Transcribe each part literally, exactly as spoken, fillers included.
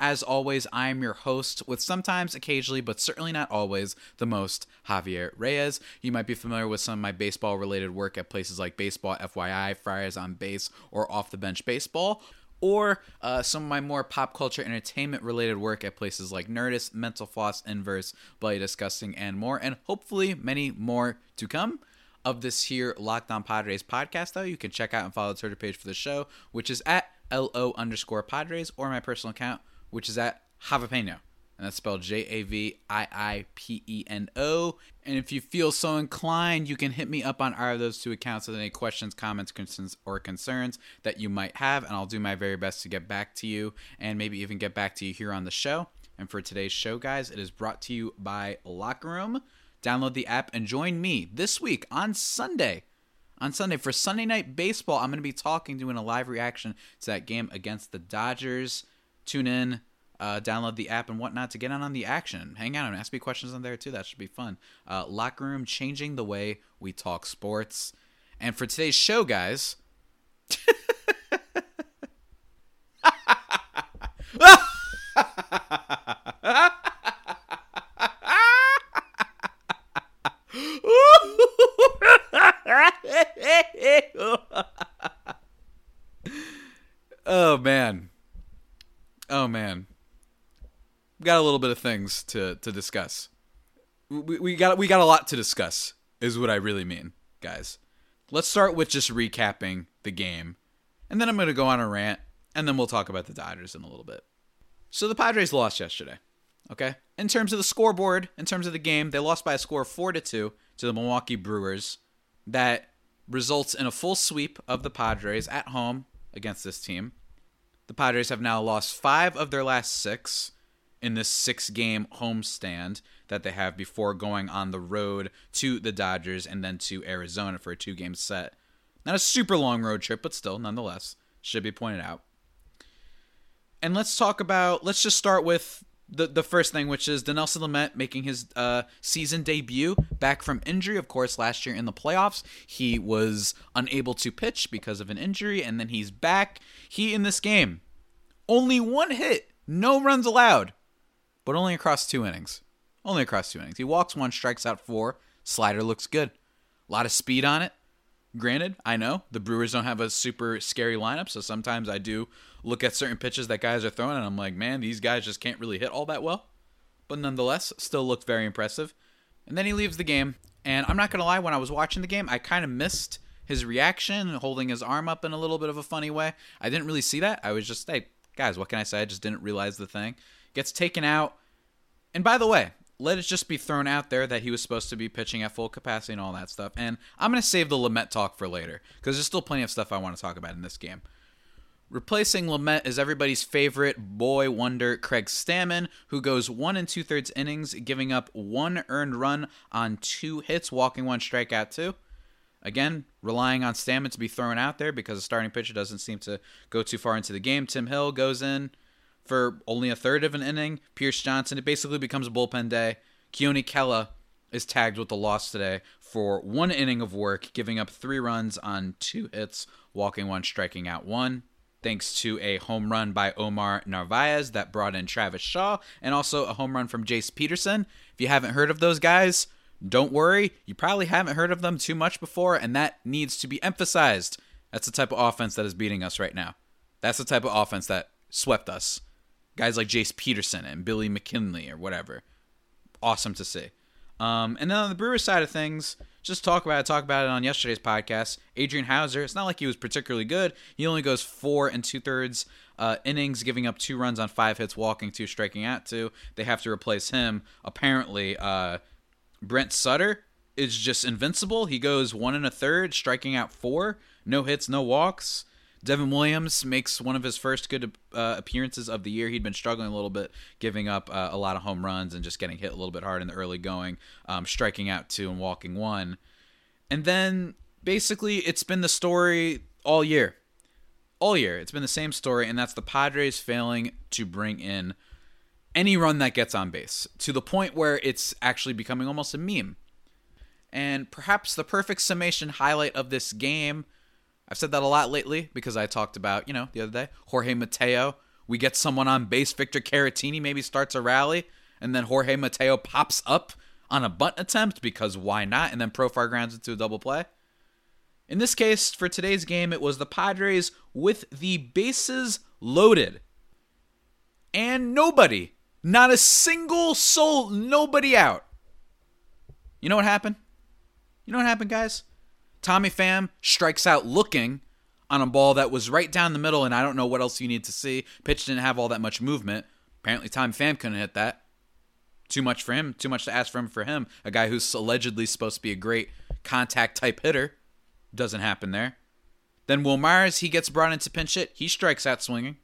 As always, I am your host with sometimes, occasionally, but certainly not always, the most, Javier Reyes. You might be familiar with some of my baseball-related work at places like Baseball F Y I, Friars on Base, or Off the Bench Baseball, or uh, some of my more pop culture entertainment-related work at places like Nerdist, Mental Floss, Inverse, Bloody Disgusting, and more, and hopefully many more to come. Of this here Locked On Padres podcast, though, you can check out and follow the Twitter page for the show, which is at L O underscore Padres, or my personal account, which is at Javapeno, and that's spelled J A V I I P E N O. And if you feel so inclined, you can hit me up on either of those two accounts with any questions, comments, concerns, or concerns that you might have, and I'll do my very best to get back to you, and maybe even get back to you here on the show. And for today's show, guys, it is brought to you by Locker Room. Download the app and join me this week on Sunday. On Sunday, for Sunday Night Baseball, I'm going to be talking, doing a live reaction to that game against the Dodgers. Tune in, uh, download the app and whatnot to get on, on the action. Hang out and ask me questions on there too. That should be fun. Uh, Locker Room, changing the way we talk sports. And for today's show, guys. Oh, man. Oh, man. We got a little bit of things to, to discuss. We, we got we got a lot to discuss, is what I really mean, guys. Let's start with just recapping the game, and then I'm going to go on a rant, and then we'll talk about the Dodgers in a little bit. So the Padres lost yesterday, okay? In terms of the scoreboard, in terms of the game, they lost by a score of four to two to the Milwaukee Brewers. That results in a full sweep of the Padres at home against this team. The Padres have now lost five of their last six in this six-game homestand that they have before going on the road to the Dodgers and then to Arizona for a two-game set. Not a super long road trip, but still, nonetheless, should be pointed out. And let's talk about, let's just start with the, the first thing, which is Dinelson Lamet making his uh, season debut back from injury. Of course, last year in the playoffs, he was unable to pitch because of an injury, and then he's back. He, in this game, only one hit, no runs allowed, but only across two innings. Only across two innings. He walks one, strikes out four. Slider looks good. A lot of speed on it. Granted, I know the Brewers don't have a super scary lineup, so sometimes I do look at certain pitches that guys are throwing, and I'm like, man, these guys just can't really hit all that well. But nonetheless, still looked very impressive. And then he leaves the game, and I'm not going to lie, when I was watching the game, I kind of missed his reaction, holding his arm up in a little bit of a funny way. I didn't really see that. I was just, hey, guys, what can I say? I just didn't realize the thing. Gets taken out. And by the way, let it just be thrown out there that he was supposed to be pitching at full capacity and all that stuff. And I'm going to save the Lamet talk for later because there's still plenty of stuff I want to talk about in this game. Replacing Lamet is everybody's favorite boy wonder, Craig Stammen, who goes one and two-thirds innings, giving up one earned run on two hits, walking one, strikeout two. Again, relying on Stammen to be thrown out there because the starting pitcher doesn't seem to go too far into the game. Tim Hill goes in for only a third of an inning. Pierce Johnson, it basically becomes a bullpen day. Keone Kela is tagged with the loss today for one inning of work, giving up three runs on two hits, walking one, striking out one, thanks to a home run by Omar Narvaez that brought in Travis Shaw, and also a home run from Jace Peterson. If you haven't heard of those guys, don't worry. You probably haven't heard of them too much before, and that needs to be emphasized. That's the type of offense that is beating us right now. That's the type of offense that swept us. Guys like Jace Peterson and Billy McKinley or whatever. Awesome to see. Um, and then on the Brewers side of things, just talk about it, talk about it on yesterday's podcast. Adrian Hauser, it's not like he was particularly good. He only goes four and two-thirds uh, innings, giving up two runs on five hits, walking two, striking out two. They have to replace him. Apparently, uh, Brent Sutter is just invincible. He goes one and a third, striking out four. No hits, no walks. Devin Williams makes one of his first good uh, appearances of the year. He'd been struggling a little bit, giving up uh, a lot of home runs and just getting hit a little bit hard in the early going, um, striking out two and walking one. And then basically it's been the story all year. All year. It's been the same story, and that's the Padres failing to bring in any run that gets on base, to the point where it's actually becoming almost a meme. And perhaps the perfect summation highlight of this game, I've said that a lot lately because I talked about, you know, the other day, Jorge Mateo, we get someone on base, Victor Caratini maybe starts a rally, and then Jorge Mateo pops up on a bunt attempt because why not, and then Profar grounds into a double play. In this case, for today's game, it was the Padres with the bases loaded. And nobody, not a single soul, nobody out. You know what happened? You know what happened, guys? Tommy Pham strikes out looking on a ball that was right down the middle, and I don't know what else you need to see. Pitch didn't have all that much movement. Apparently, Tommy Pham couldn't hit that. Too much for him. Too much to ask for him for him. A guy who's allegedly supposed to be a great contact-type hitter. Doesn't happen there. Then Will Myers, he gets brought into pinch hit. He strikes out swinging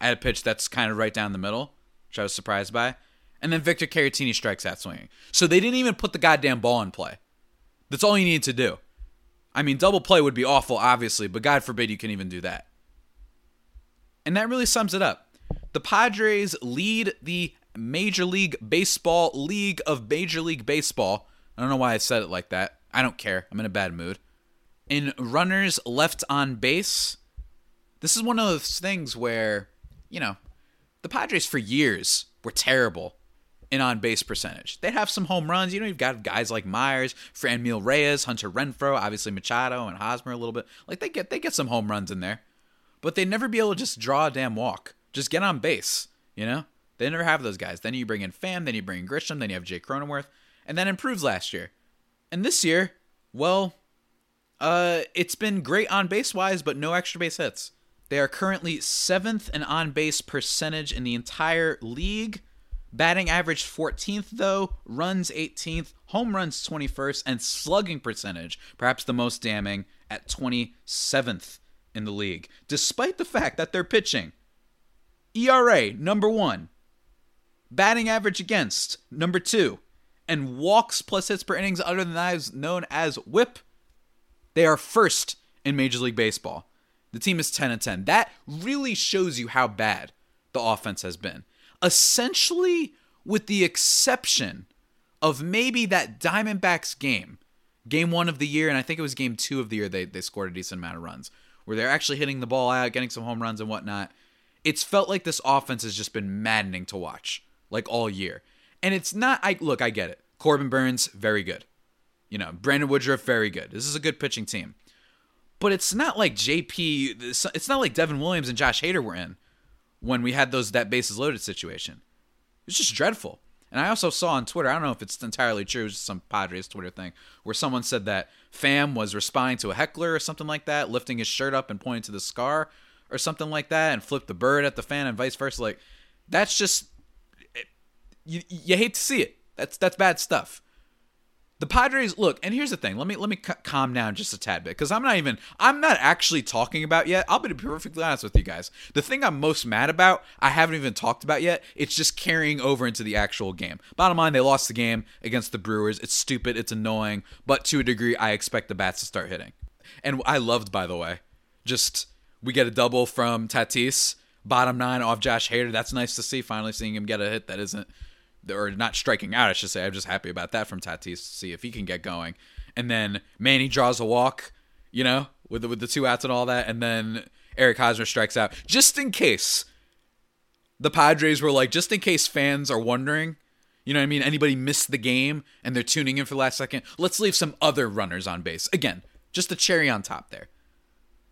at a pitch that's kind of right down the middle, which I was surprised by. And then Victor Caratini strikes out swinging. So they didn't even put the goddamn ball in play. That's all you need to do. I mean, double play would be awful, obviously, but God forbid you can even do that. And that really sums it up. The Padres lead the Major League Baseball League of Major League Baseball. I don't know why I said it like that. I don't care. I'm in a bad mood. In runners left on base, this is one of those things where, you know, the Padres for years were terrible in on-base percentage. They'd have some home runs. You know, you've got guys like Myers, Franmil Reyes, Hunter Renfroe, obviously Machado and Hosmer a little bit. Like, they get they get some home runs in there. But they'd never be able to just draw a damn walk. Just get on base, you know? They never have those guys. Then you bring in Pham, then you bring in Grisham, then you have Jake Cronenworth. And that improves last year. And this year, well, uh, it's been great on-base-wise, but no extra base hits. They are currently seventh in on-base percentage in the entire league. Batting average fourteenth, though. Runs eighteenth. Home runs twenty-first. And slugging percentage, perhaps the most damning, at twenty-seventh in the league. Despite the fact that they're pitching. E R A, number one. Batting average against, number two. And walks plus hits per innings, other than that, is known as WHIP. They are first in Major League Baseball. The team is ten and ten. That really shows you how bad the offense has been. Essentially, with the exception of maybe that Diamondbacks game, game one of the year, and I think it was game two of the year, they, they scored a decent amount of runs, where they're actually hitting the ball out, getting some home runs and whatnot. It's felt like this offense has just been maddening to watch, like all year. And it's not, I look, I get it. Corbin Burns, very good. You know, Brandon Woodruff, very good. This is a good pitching team. But it's not like J P, it's not like Devin Williams and Josh Hader were in when we had those that bases loaded situation. It's just dreadful. And I also saw on Twitter, I don't know if it's entirely true, it was just some Padres Twitter thing, where someone said that Pham was responding to a heckler or something like that, lifting his shirt up and pointing to the scar or something like that, and flipped the bird at the fan and vice versa. Like, that's just, it, you you hate to see it. That's that's bad stuff. The Padres, look, and here's the thing. Let me let me c- calm down just a tad bit, because I'm not even, I'm not actually talking about yet. I'll be perfectly honest with you guys. The thing I'm most mad about, I haven't even talked about yet. It's just carrying over into the actual game. Bottom line, they lost the game against the Brewers. It's stupid. It's annoying. But to a degree, I expect the bats to start hitting. And I loved, by the way, just we get a double from Tatis, bottom nine off Josh Hader. That's nice to see. Finally seeing him get a hit that isn't, or not striking out, I should say. I'm just happy about that from Tatis to see if he can get going. And then Manny draws a walk, you know, with the, with the two outs and all that. And then Eric Hosmer strikes out. Just in case the Padres were like, just in case fans are wondering, you know what I mean? Anybody missed the game and they're tuning in for the last second. Let's leave some other runners on base. Again, just the cherry on top there.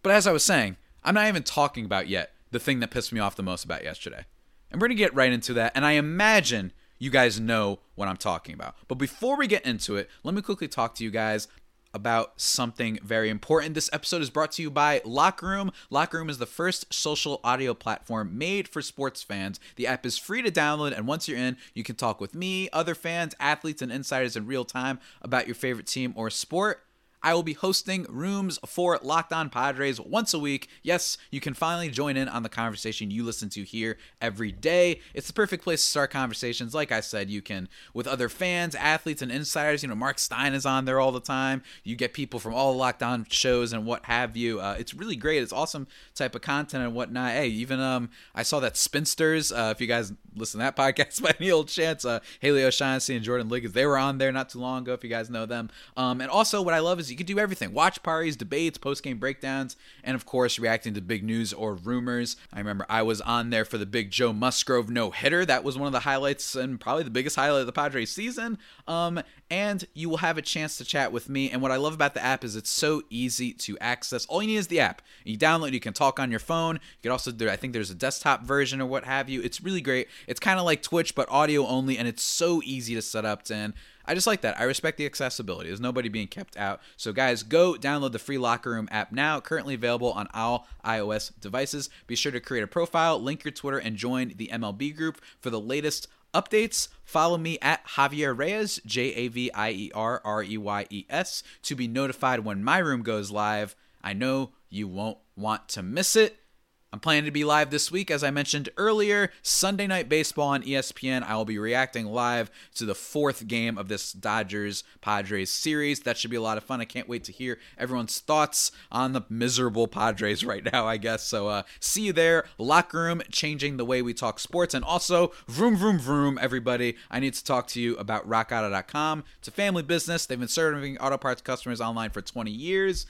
But as I was saying, I'm not even talking about yet the thing that pissed me off the most about yesterday. And we're going to get right into that. And I imagine you guys know what I'm talking about. But before we get into it, let me quickly talk to you guys about something very important. This episode is brought to you by Locker Room. Locker Room is the first social audio platform made for sports fans. The app is free to download, and once you're in, you can talk with me, other fans, athletes, and insiders in real time about your favorite team or sport. I will be hosting rooms for Locked On Padres once a week. Yes, you can finally join in on the conversation you listen to here every day. It's the perfect place to start conversations. Like I said, you can with other fans, athletes, and insiders. You know, Mark Stein is on there all the time. You get people from all the Locked On shows and what have you. Uh, it's really great. It's awesome type of content and whatnot. Hey, even um, I saw that Spinsters, uh, if you guys listen to that podcast by any old chance, uh, Haley O'Shaughnessy and Jordan Liggins, they were on there not too long ago, if you guys know them. Um, and also what I love is you can do everything. Watch parties, debates, post-game breakdowns, and of course, reacting to big news or rumors. I remember I was on there for the big Joe Musgrove no-hitter. That was one of the highlights and probably the biggest highlight of the Padres season. Um, and you will have a chance to chat with me. And what I love about the app is it's so easy to access. All you need is the app. You download, you can talk on your phone. You can also do, I think there's a desktop version or what have you. It's really great. It's kind of like Twitch, but audio only, and it's so easy to set up, and I just like that. I respect the accessibility. There's nobody being kept out. So guys, go download the free Locker Room app now, currently available on all iOS devices. Be sure to create a profile, link your Twitter, and join the M L B group for the latest updates. Follow me at Javier Reyes, J A V I E R R E Y E S, to be notified when my room goes live. I know you won't want to miss it. I'm planning to be live this week, as I mentioned earlier, Sunday Night Baseball on E S P N. I will be reacting live to the fourth game of this Dodgers-Padres series. That should be a lot of fun. I can't wait to hear everyone's thoughts on the miserable Padres right now, I guess. So uh, see you there. Locker Room, changing the way we talk sports. And also, vroom, vroom, vroom, everybody. I need to talk to you about rock auto dot com. It's a family business. They've been serving auto parts customers online for twenty years.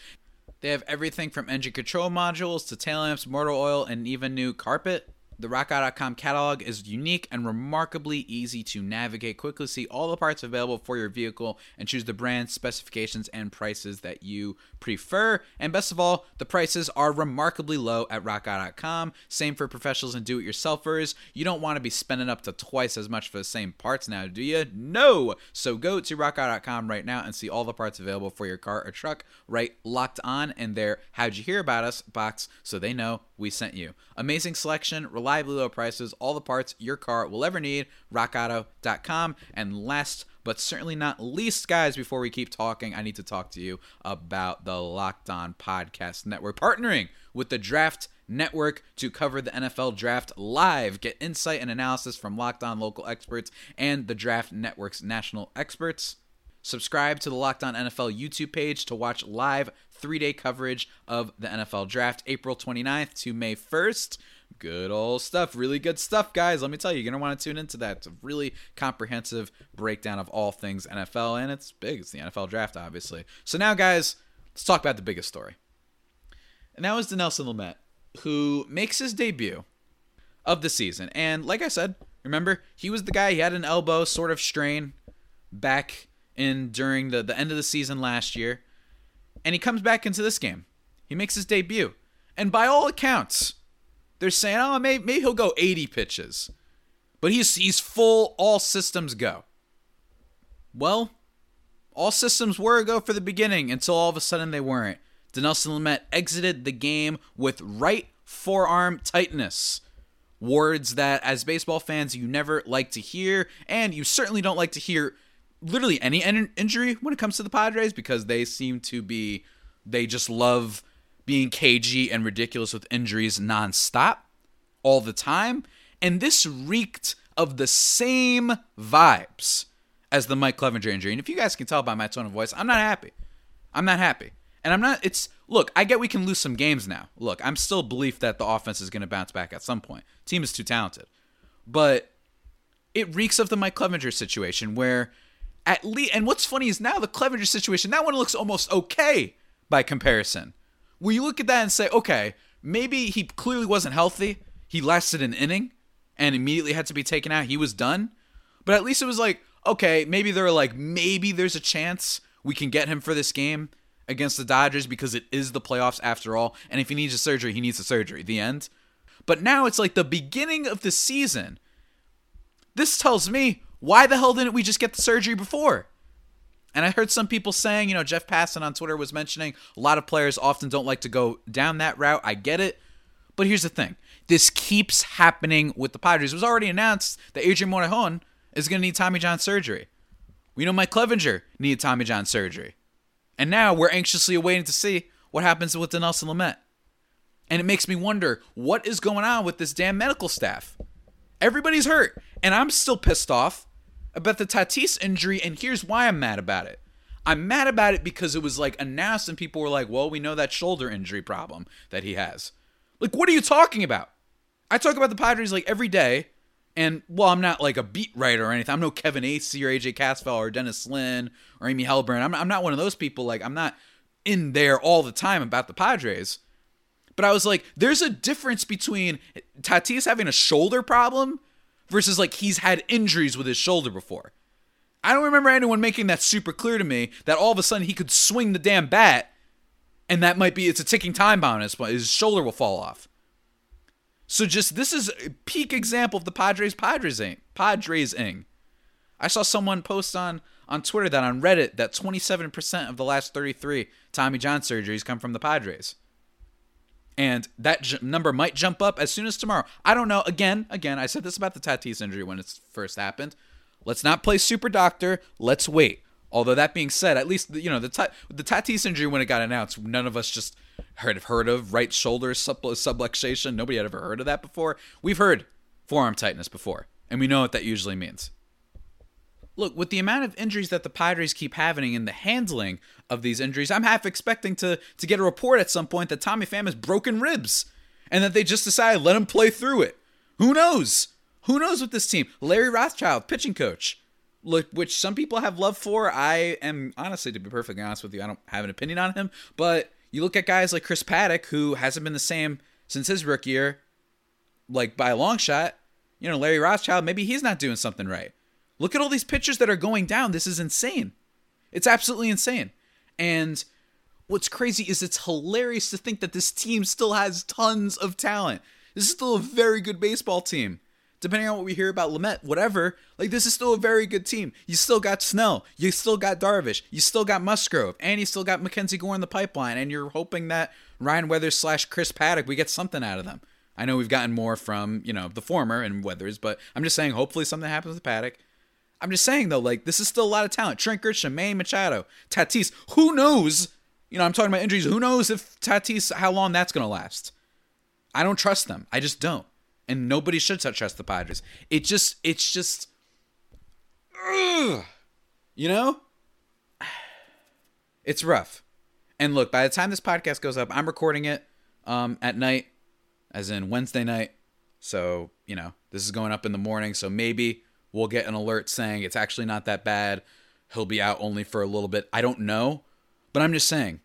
They have everything from engine control modules to tail lamps, motor oil, and even new carpet. The rock auto dot com catalog is unique and remarkably easy to navigate. Quickly see all the parts available for your vehicle and choose the brand, specifications, and prices that you prefer. And best of all, the prices are remarkably low at rock auto dot com. Same for professionals and do-it-yourselfers. You don't want to be spending up to twice as much for the same parts now, do you? No! So go to rock auto dot com right now and see all the parts available for your car or truck. Right Locked On in their How'd You Hear About Us box so they know we sent you. Amazing selection, reliably low prices, all the parts your car will ever need, rock auto dot com. And last but certainly not least, guys, before we keep talking, I need to talk to you about the Locked On Podcast Network, partnering with the Draft Network to cover the N F L Draft live. Get insight and analysis from Locked On local experts and the Draft Network's national experts. Subscribe to the Locked On N F L YouTube page to watch live three-day coverage of the N F L Draft, April twenty-ninth to May first. Good old stuff. Really good stuff, guys. Let me tell you, you're going to want to tune into that. It's a really comprehensive breakdown of all things N F L, and it's big. It's the N F L Draft, obviously. So now, guys, let's talk about the biggest story. And that was Dinelson Lamet, who makes his debut of the season. And like I said, remember, he was the guy. He had an elbow sort of strain back in during the, the end of the season last year. And he comes back into this game. He makes his debut. And by all accounts, they're saying, oh, maybe, maybe he'll go eighty pitches. But he's he's full, all systems go. Well, all systems were a go for the beginning until all of a sudden they weren't. Dinelson Lamet exited the game with right forearm tightness. Words that, as baseball fans, you never like to hear. And you certainly don't like to hear literally any in- injury when it comes to the Padres, because they seem to be, they just love being cagey and ridiculous with injuries nonstop all the time. And this reeked of the same vibes as the Mike Clevinger injury. And if you guys can tell by my tone of voice, I'm not happy. I'm not happy. And I'm not, it's, look, I get we can lose some games now. Look, I'm still belief that the offense is going to bounce back at some point. Team is too talented. But it reeks of the Mike Clevinger situation where at least, and what's funny is now the Clevinger situation, that one looks almost okay by comparison. Well, you look at that and say, okay, maybe he clearly wasn't healthy. He lasted an inning and immediately had to be taken out. He was done. But at least it was like, okay, maybe they were like, maybe there's a chance we can get him for this game against the Dodgers because it is the playoffs after all. And if he needs a surgery, he needs a surgery. The end. But now it's like the beginning of the season. This tells me, why the hell didn't we just get the surgery before? And I heard some people saying, you know, Jeff Passan on Twitter was mentioning a lot of players often don't like to go down that route. I get it. But here's the thing. This keeps happening with the Padres. It was already announced that Adrian Morejon is going to need Tommy John surgery. We know Mike Clevinger needed Tommy John surgery. And now we're anxiously waiting to see what happens with Dinelson Lamet. And it makes me wonder, what is going on with this damn medical staff? Everybody's hurt, and I'm still pissed off about the Tatis injury, and here's why I'm mad about it. I'm mad about it because it was like announced and people were like, well, we know that shoulder injury problem that he has. Like, what are you talking about? I talk about the Padres like every day, and well, I'm not like a beat writer or anything. I'm no Kevin Acey or A J Kasfell or Dennis Lynn or Amy Halbern. I'm, I'm not one of those people. Like, I'm not in there all the time about the Padres. But I was like, there's a difference between Tatis having a shoulder problem versus like he's had injuries with his shoulder before. I don't remember anyone making that super clear to me that all of a sudden he could swing the damn bat and that might be, it's a ticking time bomb, his shoulder will fall off. So just, this is a peak example of the Padres Padres-ing. Padres-ing. I saw someone post on, on Twitter that on Reddit that twenty-seven percent of the last thirty-three Tommy John surgeries come from the Padres. And that j- number might jump up as soon as tomorrow. I don't know. Again, again, I said this about the Tatis injury when it first happened. Let's not play super doctor. Let's wait. Although that being said, at least, you know, the ta- the Tatis injury when it got announced, none of us just heard, heard of right shoulder sub- subluxation. Nobody had ever heard of that before. We've heard forearm tightness before, and we know what that usually means. Look, with the amount of injuries that the Padres keep having and the handling of these injuries, I'm half expecting to to get a report at some point that Tommy Pham has broken ribs and that they just decided let him play through it. Who knows? Who knows with this team? Larry Rothschild, pitching coach, look, which some people have love for. I am, honestly, to be perfectly honest with you, I don't have an opinion on him. But you look at guys like Chris Paddock, who hasn't been the same since his rookie year, like by a long shot. You know, Larry Rothschild, maybe he's not doing something right. Look at all these pitchers that are going down. This is insane. It's absolutely insane. And what's crazy is it's hilarious to think that this team still has tons of talent. This is still a very good baseball team. Depending on what we hear about Lamet, whatever, like this is still a very good team. You still got Snell. You still got Darvish. You still got Musgrove. And you still got Mackenzie Gore in the pipeline. And you're hoping that Ryan Weathers slash Chris Paddock, we get something out of them. I know we've gotten more from, you know, the former and Weathers, but I'm just saying hopefully something happens with Paddock. I'm just saying, though, like, this is still a lot of talent. Trent Grisham, Manny Machado, Tatis. Who knows? You know, I'm talking about injuries. Who knows if Tatis, how long that's going to last? I don't trust them. I just don't. And nobody should trust the Padres. It just, it's just, ugh, you know? It's rough. And look, by the time this podcast goes up, I'm recording it um, at night, as in Wednesday night. So, you know, this is going up in the morning, so maybe we'll get an alert saying it's actually not that bad. He'll be out only for a little bit. I don't know. But I'm just saying,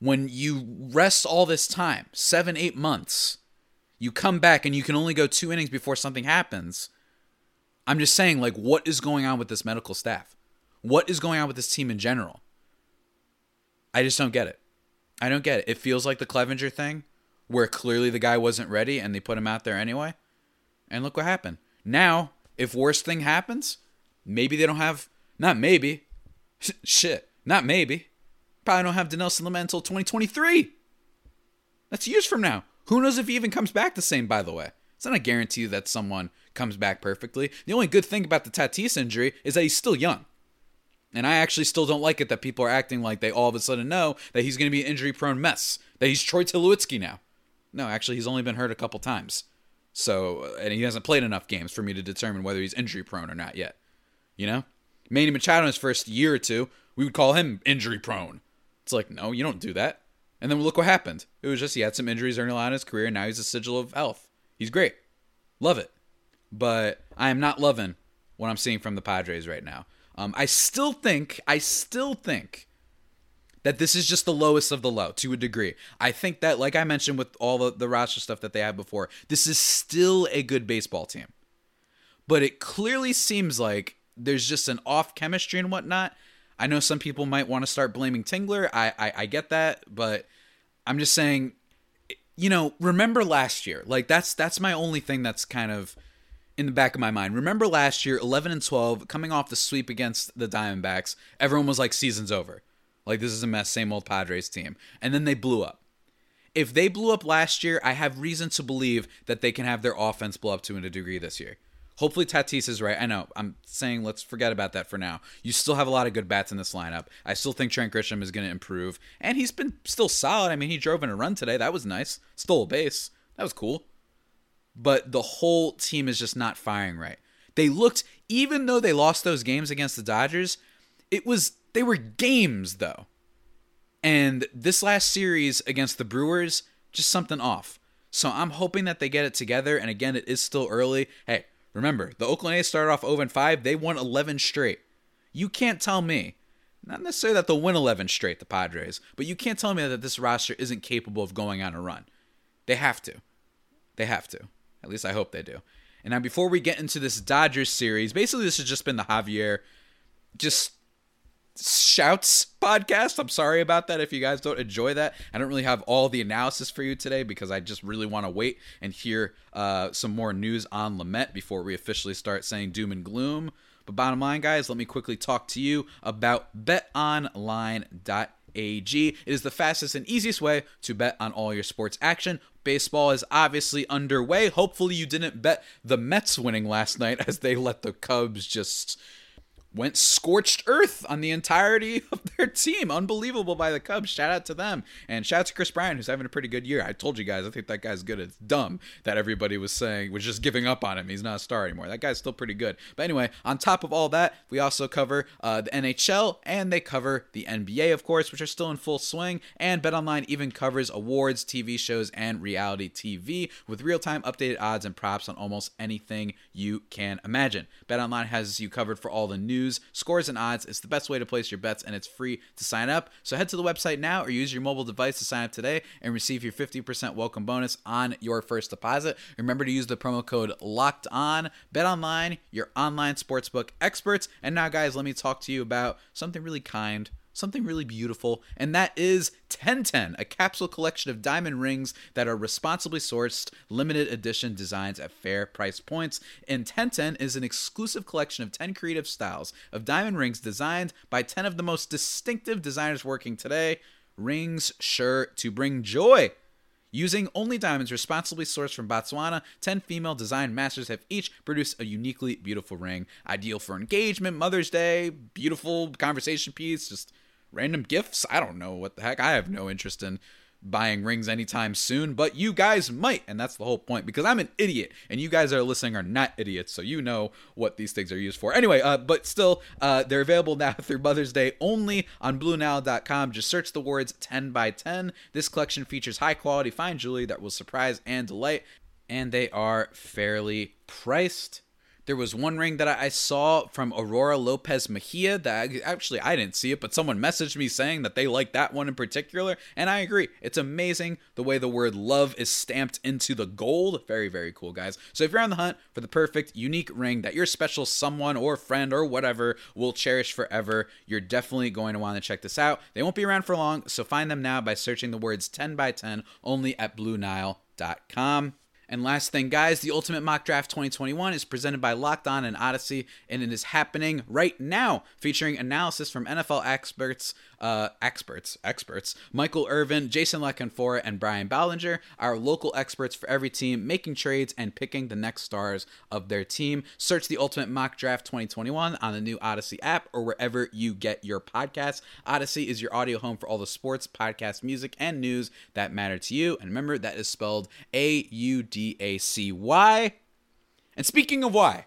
when you rest all this time, seven, eight months, you come back and you can only go two innings before something happens. I'm just saying, like, what is going on with this medical staff? What is going on with this team in general? I just don't get it. I don't get it. It feels like the Clevinger thing, where clearly the guy wasn't ready and they put him out there anyway. And look what happened. Now, if worst thing happens, maybe they don't have, not maybe, shit, not maybe, probably don't have Dinelson Lamet until twenty twenty-three. That's years from now. Who knows if he even comes back the same, by the way. It's not a guarantee that someone comes back perfectly. The only good thing about the Tatis injury is that he's still young. And I actually still don't like it that people are acting like they all of a sudden know that he's going to be an injury-prone mess, that he's Troy Tulowitzki now. No, actually, he's only been hurt a couple times. So, and he hasn't played enough games for me to determine whether he's injury prone or not yet. You know? Manny Machado in his first year or two, we would call him injury prone. It's like, no, you don't do that. And then look what happened. It was just he had some injuries early on in his career, and now he's a sigil of health. He's great. Love it. But I am not loving what I'm seeing from the Padres right now. Um, I still think, I still think that this is just the lowest of the low, to a degree. I think that, like I mentioned with all the, the roster stuff that they had before, this is still a good baseball team. But it clearly seems like there's just an off chemistry and whatnot. I know some people might want to start blaming Tingler. I, I, I get that, but I'm just saying, you know, remember last year. Like, that's that's my only thing that's kind of in the back of my mind. Remember last year, eleven and twelve, coming off the sweep against the Diamondbacks. Everyone was like, season's over. Like, this is a mess, same old Padres team. And then they blew up. If they blew up last year, I have reason to believe that they can have their offense blow up to a degree this year. Hopefully Tatis is right. I know. I'm saying let's forget about that for now. You still have a lot of good bats in this lineup. I still think Trent Grisham is going to improve. And he's been still solid. I mean, he drove in a run today. That was nice. Stole a base. That was cool. But the whole team is just not firing right. They looked, even though they lost those games against the Dodgers, it was, they were games though. And this last series against the Brewers, just something off. So I'm hoping that they get it together. And again, it is still early. Hey, remember, the Oakland A's started off oh and five. They won eleven straight. You can't tell me, not necessarily that they'll win eleven straight, the Padres, but you can't tell me that this roster isn't capable of going on a run. They have to. They have to. At least I hope they do. And now before we get into this Dodgers series, basically this has just been the Javier just shouts podcast. I'm sorry about that if you guys don't enjoy that. I don't really have all the analysis for you today because I just really want to wait and hear uh, some more news on Lamet before we officially start saying doom and gloom. But bottom line, guys, let me quickly talk to you about bet online dot a g. It is the fastest and easiest way to bet on all your sports action. Baseball is obviously underway. Hopefully you didn't bet the Mets winning last night as they let the Cubs just went scorched earth on the entirety of their team. Unbelievable by the Cubs. Shout out to them. And shout out to Chris Bryant, who's having a pretty good year. I told you guys, I think that guy's good. It's dumb that everybody was saying, was just giving up on him. He's not a star anymore. That guy's still pretty good. But anyway, on top of all that, we also cover uh, the N H L, and they cover the N B A, of course, which are still in full swing. And BetOnline even covers awards, T V shows, and reality T V with real-time updated odds and props on almost anything you can imagine. BetOnline has you covered for all the news, scores, and odds. It's the best way to place your bets, and it's free to sign up. So head to the website now or use your mobile device to sign up today and receive your fifty percent welcome bonus on your first deposit. Remember to use the promo code LOCKEDON. BetOnline, your online sportsbook experts. And now, guys, let me talk to you about something really kind, something really beautiful, and that is ten ten, a capsule collection of diamond rings that are responsibly sourced, limited edition designs at fair price points. And ten ten is an exclusive collection of ten creative styles of diamond rings designed by ten of the most distinctive designers working today. Rings sure to bring joy. Using only diamonds responsibly sourced from Botswana, ten female design masters have each produced a uniquely beautiful ring, ideal for engagement, Mother's Day, beautiful conversation piece, just random gifts. I don't know what the heck. I have no interest in buying rings anytime soon, but you guys might, and that's the whole point, because I'm an idiot, and you guys that are listening are not idiots, so you know what these things are used for. Anyway, uh, but still, uh, they're available now through Mother's Day only on blue nile dot com. Just search the words ten by ten. This collection features high-quality fine jewelry that will surprise and delight, and they are fairly priced. There was one ring that I saw from Aurora Lopez Mejia that I, actually I didn't see it, but someone messaged me saying that they liked that one in particular. And I agree. It's amazing the way the word love is stamped into the gold. Very, very cool, guys. So if you're on the hunt for the perfect, unique ring that your special someone or friend or whatever will cherish forever, you're definitely going to want to check this out. They won't be around for long, so find them now by searching the words ten by ten only at blue nile dot com. And last thing, guys, the Ultimate Mock Draft twenty twenty-one is presented by Locked On and Odyssey, and it is happening right now, featuring analysis from N F L experts, uh, experts, experts, Michael Irvin, Jason LaConfora, and Brian Bellinger, our local experts for every team, making trades and picking the next stars of their team. Search the Ultimate Mock Draft twenty twenty-one on the new Odyssey app or wherever you get your podcasts. Odyssey is your audio home for all the sports, podcasts, music, and news that matter to you. And remember, that is spelled A U D. D A C Y. And speaking of why,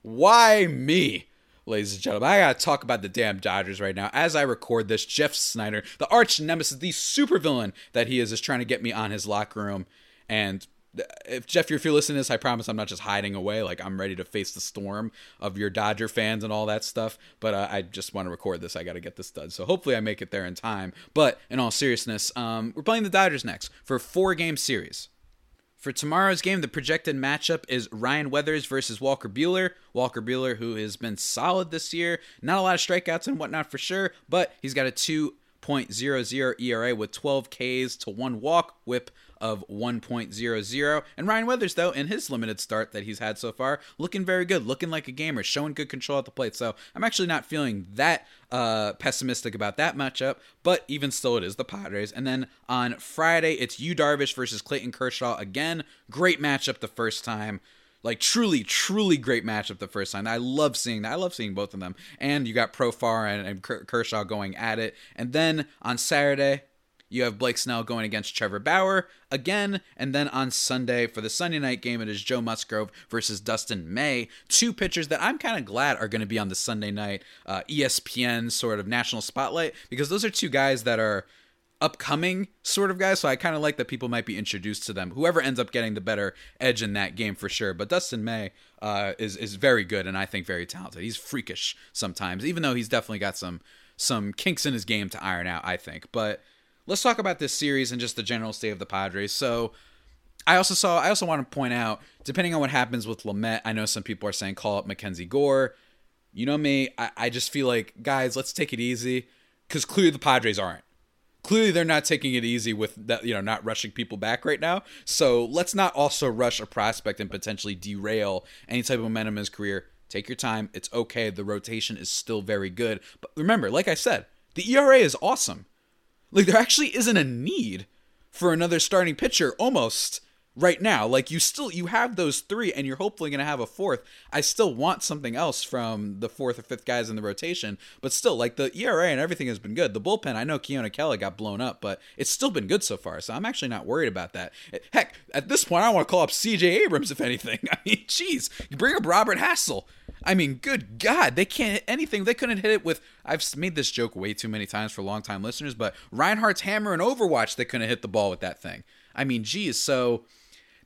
why me? Ladies and gentlemen, I gotta talk about the damn Dodgers right now. As I record this, Jeff Snyder, the arch nemesis, the supervillain that he is, is trying to get me on his locker room. And if Jeff, if you're listening to this, I promise I'm not just hiding away. Like, I'm ready to face the storm of your Dodger fans and all that stuff. But uh, I just want to record this. I got to get this done. So hopefully I make it there in time. But in all seriousness, um, we're playing the Dodgers next for a four-game series. For tomorrow's game, the projected matchup is Ryan Weathers versus Walker Buehler. Walker Buehler, who has been solid this year. Not a lot of strikeouts and whatnot for sure, but he's got a two point oh oh E R A with twelve Ks to one walk, whip of one point oh oh. And Ryan Weathers, though, in his limited start that he's had so far, looking very good, looking like a gamer, showing good control at the plate. So I'm actually not feeling that uh, pessimistic about that matchup, but even still, it is the Padres. And then on Friday, it's Yu Darvish versus Clayton Kershaw again. Great matchup the first time. Like, truly, truly great matchup the first time. I love seeing that. I love seeing both of them. And you got Profar and, and Kershaw going at it. And then on Saturday, you have Blake Snell going against Trevor Bauer again. And then on Sunday, for the Sunday night game, it is Joe Musgrove versus Dustin May. Two pitchers that I'm kind of glad are going to be on the Sunday night uh, E S P N sort of national spotlight, because those are two guys that are upcoming sort of guys. So I kind of like that people might be introduced to them. Whoever ends up getting the better edge in that game for sure. But Dustin May uh, is, is very good and I think very talented. He's freakish sometimes, even though he's definitely got some some kinks in his game to iron out, I think. But let's talk about this series and just the general state of the Padres. So I also saw, I also want to point out, depending on what happens with Lamet, I know some people are saying call up Mackenzie Gore. You know me, I, I just feel like, guys, let's take it easy, because clearly the Padres aren't. Clearly they're not taking it easy with that, you know, not rushing people back right now. So let's not also rush a prospect and potentially derail any type of momentum in his career. Take your time. It's okay. The rotation is still very good. But remember, like I said, the E R A is awesome. Like, there actually isn't a need for another starting pitcher almost right now. Like, you still, you have those three, and you're hopefully going to have a fourth. I still want something else from the fourth or fifth guys in the rotation. But still, like, the E R A and everything has been good. The bullpen, I know Keone Kela got blown up, but it's still been good so far. So I'm actually not worried about that. Heck, at this point, I want to call up C J Abrams, if anything. I mean, geez, you bring up Robert Hassel. I mean, good God, they can't hit anything. They couldn't hit it with, I've made this joke way too many times for longtime listeners, but Reinhardt's hammer in Overwatch, they couldn't hit the ball with that thing. I mean, geez, so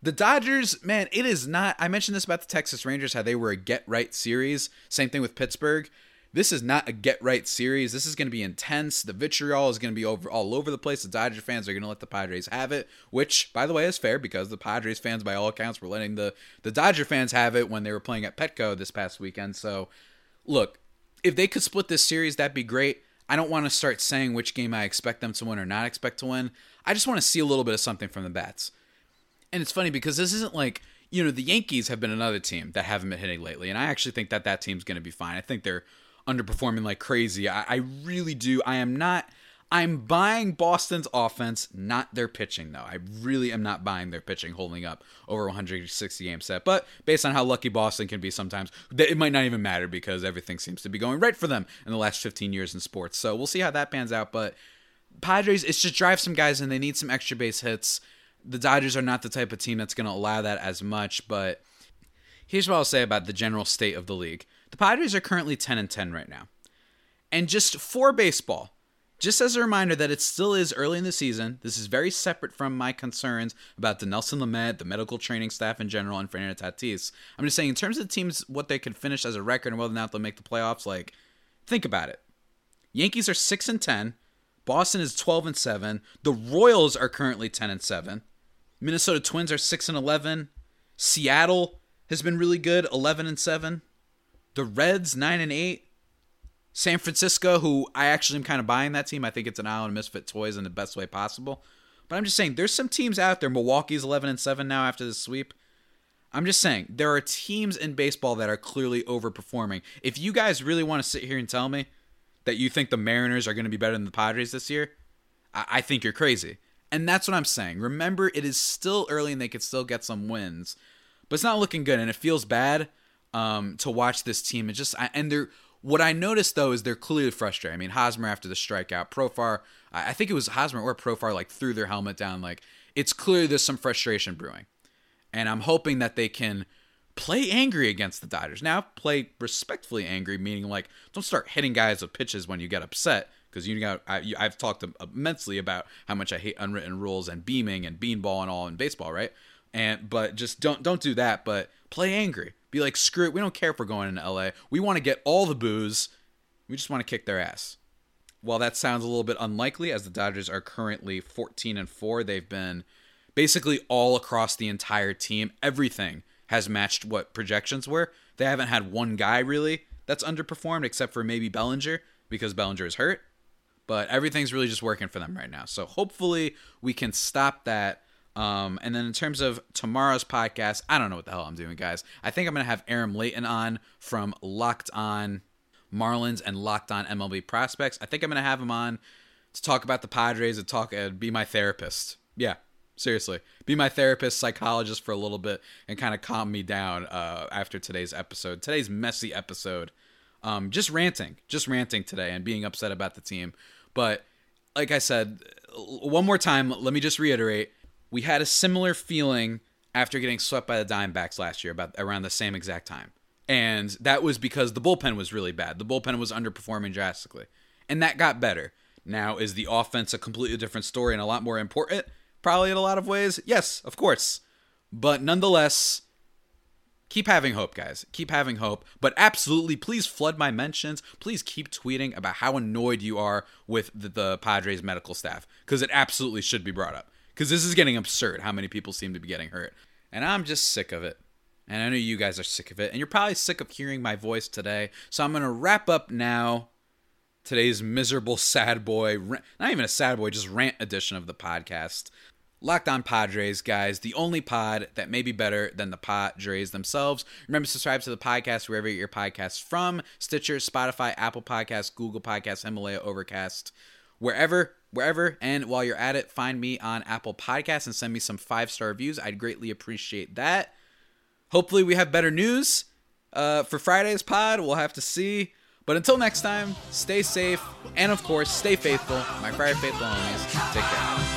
the Dodgers, man, it is not, I mentioned this about the Texas Rangers, how they were a get-right series. Same thing with Pittsburgh. This is not a get-right series. This is going to be intense. The vitriol is going to be over all over the place. The Dodger fans are going to let the Padres have it, which, by the way, is fair, because the Padres fans, by all accounts, were letting the, the Dodger fans have it when they were playing at Petco this past weekend. So, look, if they could split this series, that'd be great. I don't want to start saying which game I expect them to win or not expect to win. I just want to see a little bit of something from the bats. And it's funny because this isn't like, you know, the Yankees have been another team that haven't been hitting lately, and I actually think that that team's going to be fine. I think they're underperforming like crazy. I, I really do. I am not, I'm buying Boston's offense, not their pitching, though. I really am not buying their pitching holding up over one hundred sixty game set. But based on how lucky Boston can be sometimes, it might not even matter, because everything seems to be going right for them in the last fifteen years in sports. So we'll see how that pans out. But Padres, it's just drive some guys and they need some extra base hits. The Dodgers are not the type of team that's going to allow that as much. But here's what I'll say about the general state of the league. The Padres are currently ten and ten right now. And just for baseball, just as a reminder that it still is early in the season, this is very separate from my concerns about Dinelson Lamet, the medical training staff in general, and Fernando Tatis. I'm just saying, in terms of the teams, what they could finish as a record and whether or not they'll make the playoffs, like, think about it. Yankees are six and ten. Boston is twelve and seven. The Royals are currently ten and seven. Minnesota Twins are six and eleven. Seattle has been really good, eleven and seven. The Reds, nine and eight. San Francisco, who I actually am kind of buying that team. I think it's an island of misfit toys in the best way possible. But I'm just saying, there's some teams out there. Milwaukee's eleven and seven now after the sweep. I'm just saying, there are teams in baseball that are clearly overperforming. If you guys really want to sit here and tell me that you think the Mariners are going to be better than the Padres this year, I, I think you're crazy. And that's what I'm saying. Remember, it is still early and they could still get some wins. But it's not looking good, and it feels bad Um, to watch this team. It just, I, and they're, what I noticed though is they're clearly frustrated. I mean, Hosmer after the strikeout, Profar, I, I think it was Hosmer or Profar, like, threw their helmet down. Like, it's clear there's some frustration brewing, and I'm hoping that they can play angry against the Dodgers. Now, play respectfully angry, meaning, like, don't start hitting guys with pitches when you get upset, because you got, I, you, I've talked immensely about how much I hate unwritten rules and beaming and beanball and all in baseball, right? And but just don't don't do that. But play angry. Be like, screw it, we don't care if we're going into L A. We want to get all the boos. We just want to kick their ass. While that sounds a little bit unlikely, as the Dodgers are currently fourteen and four, they've been basically all across the entire team. Everything has matched what projections were. They haven't had one guy, really, that's underperformed, except for maybe Bellinger, because Bellinger is hurt. But everything's really just working for them right now. So hopefully we can stop that. Um, and then in terms of tomorrow's podcast, I don't know what the hell I'm doing, guys. I think I'm going to have Aram Layton on from Locked On Marlins and Locked On M L B Prospects. I think I'm going to have him on to talk about the Padres and talk and uh, be my therapist. Yeah. Seriously, be my therapist, psychologist for a little bit and kind of calm me down uh, after today's episode. Today's messy episode. Um, just ranting, just ranting today and being upset about the team. But like I said, one more time, let me just reiterate. We had a similar feeling after getting swept by the Diamondbacks last year about around the same exact time. And that was because the bullpen was really bad. The bullpen was underperforming drastically. And that got better. Now, is the offense a completely different story and a lot more important? Probably in a lot of ways. Yes, of course. But nonetheless, keep having hope, guys. Keep having hope. But absolutely, please flood my mentions. Please keep tweeting about how annoyed you are with the, the Padres medical staff. Because it absolutely should be brought up. Because this is getting absurd how many people seem to be getting hurt. And I'm just sick of it. And I know you guys are sick of it. And you're probably sick of hearing my voice today. So I'm going to wrap up now today's miserable sad boy, not even a sad boy, just rant edition of the podcast. Locked On Padres, guys, the only pod that may be better than the Padres themselves. Remember to subscribe to the podcast wherever you get your podcasts from. Stitcher, Spotify, Apple Podcasts, Google Podcasts, Himalaya, Overcast, wherever, wherever. And while you're at it, find me on Apple Podcasts and send me some five-star reviews. I'd greatly appreciate that. Hopefully we have better news uh, for Friday's pod. We'll have to see. But until next time, stay safe. And, of course, stay faithful. My Friday faithful homies, take care.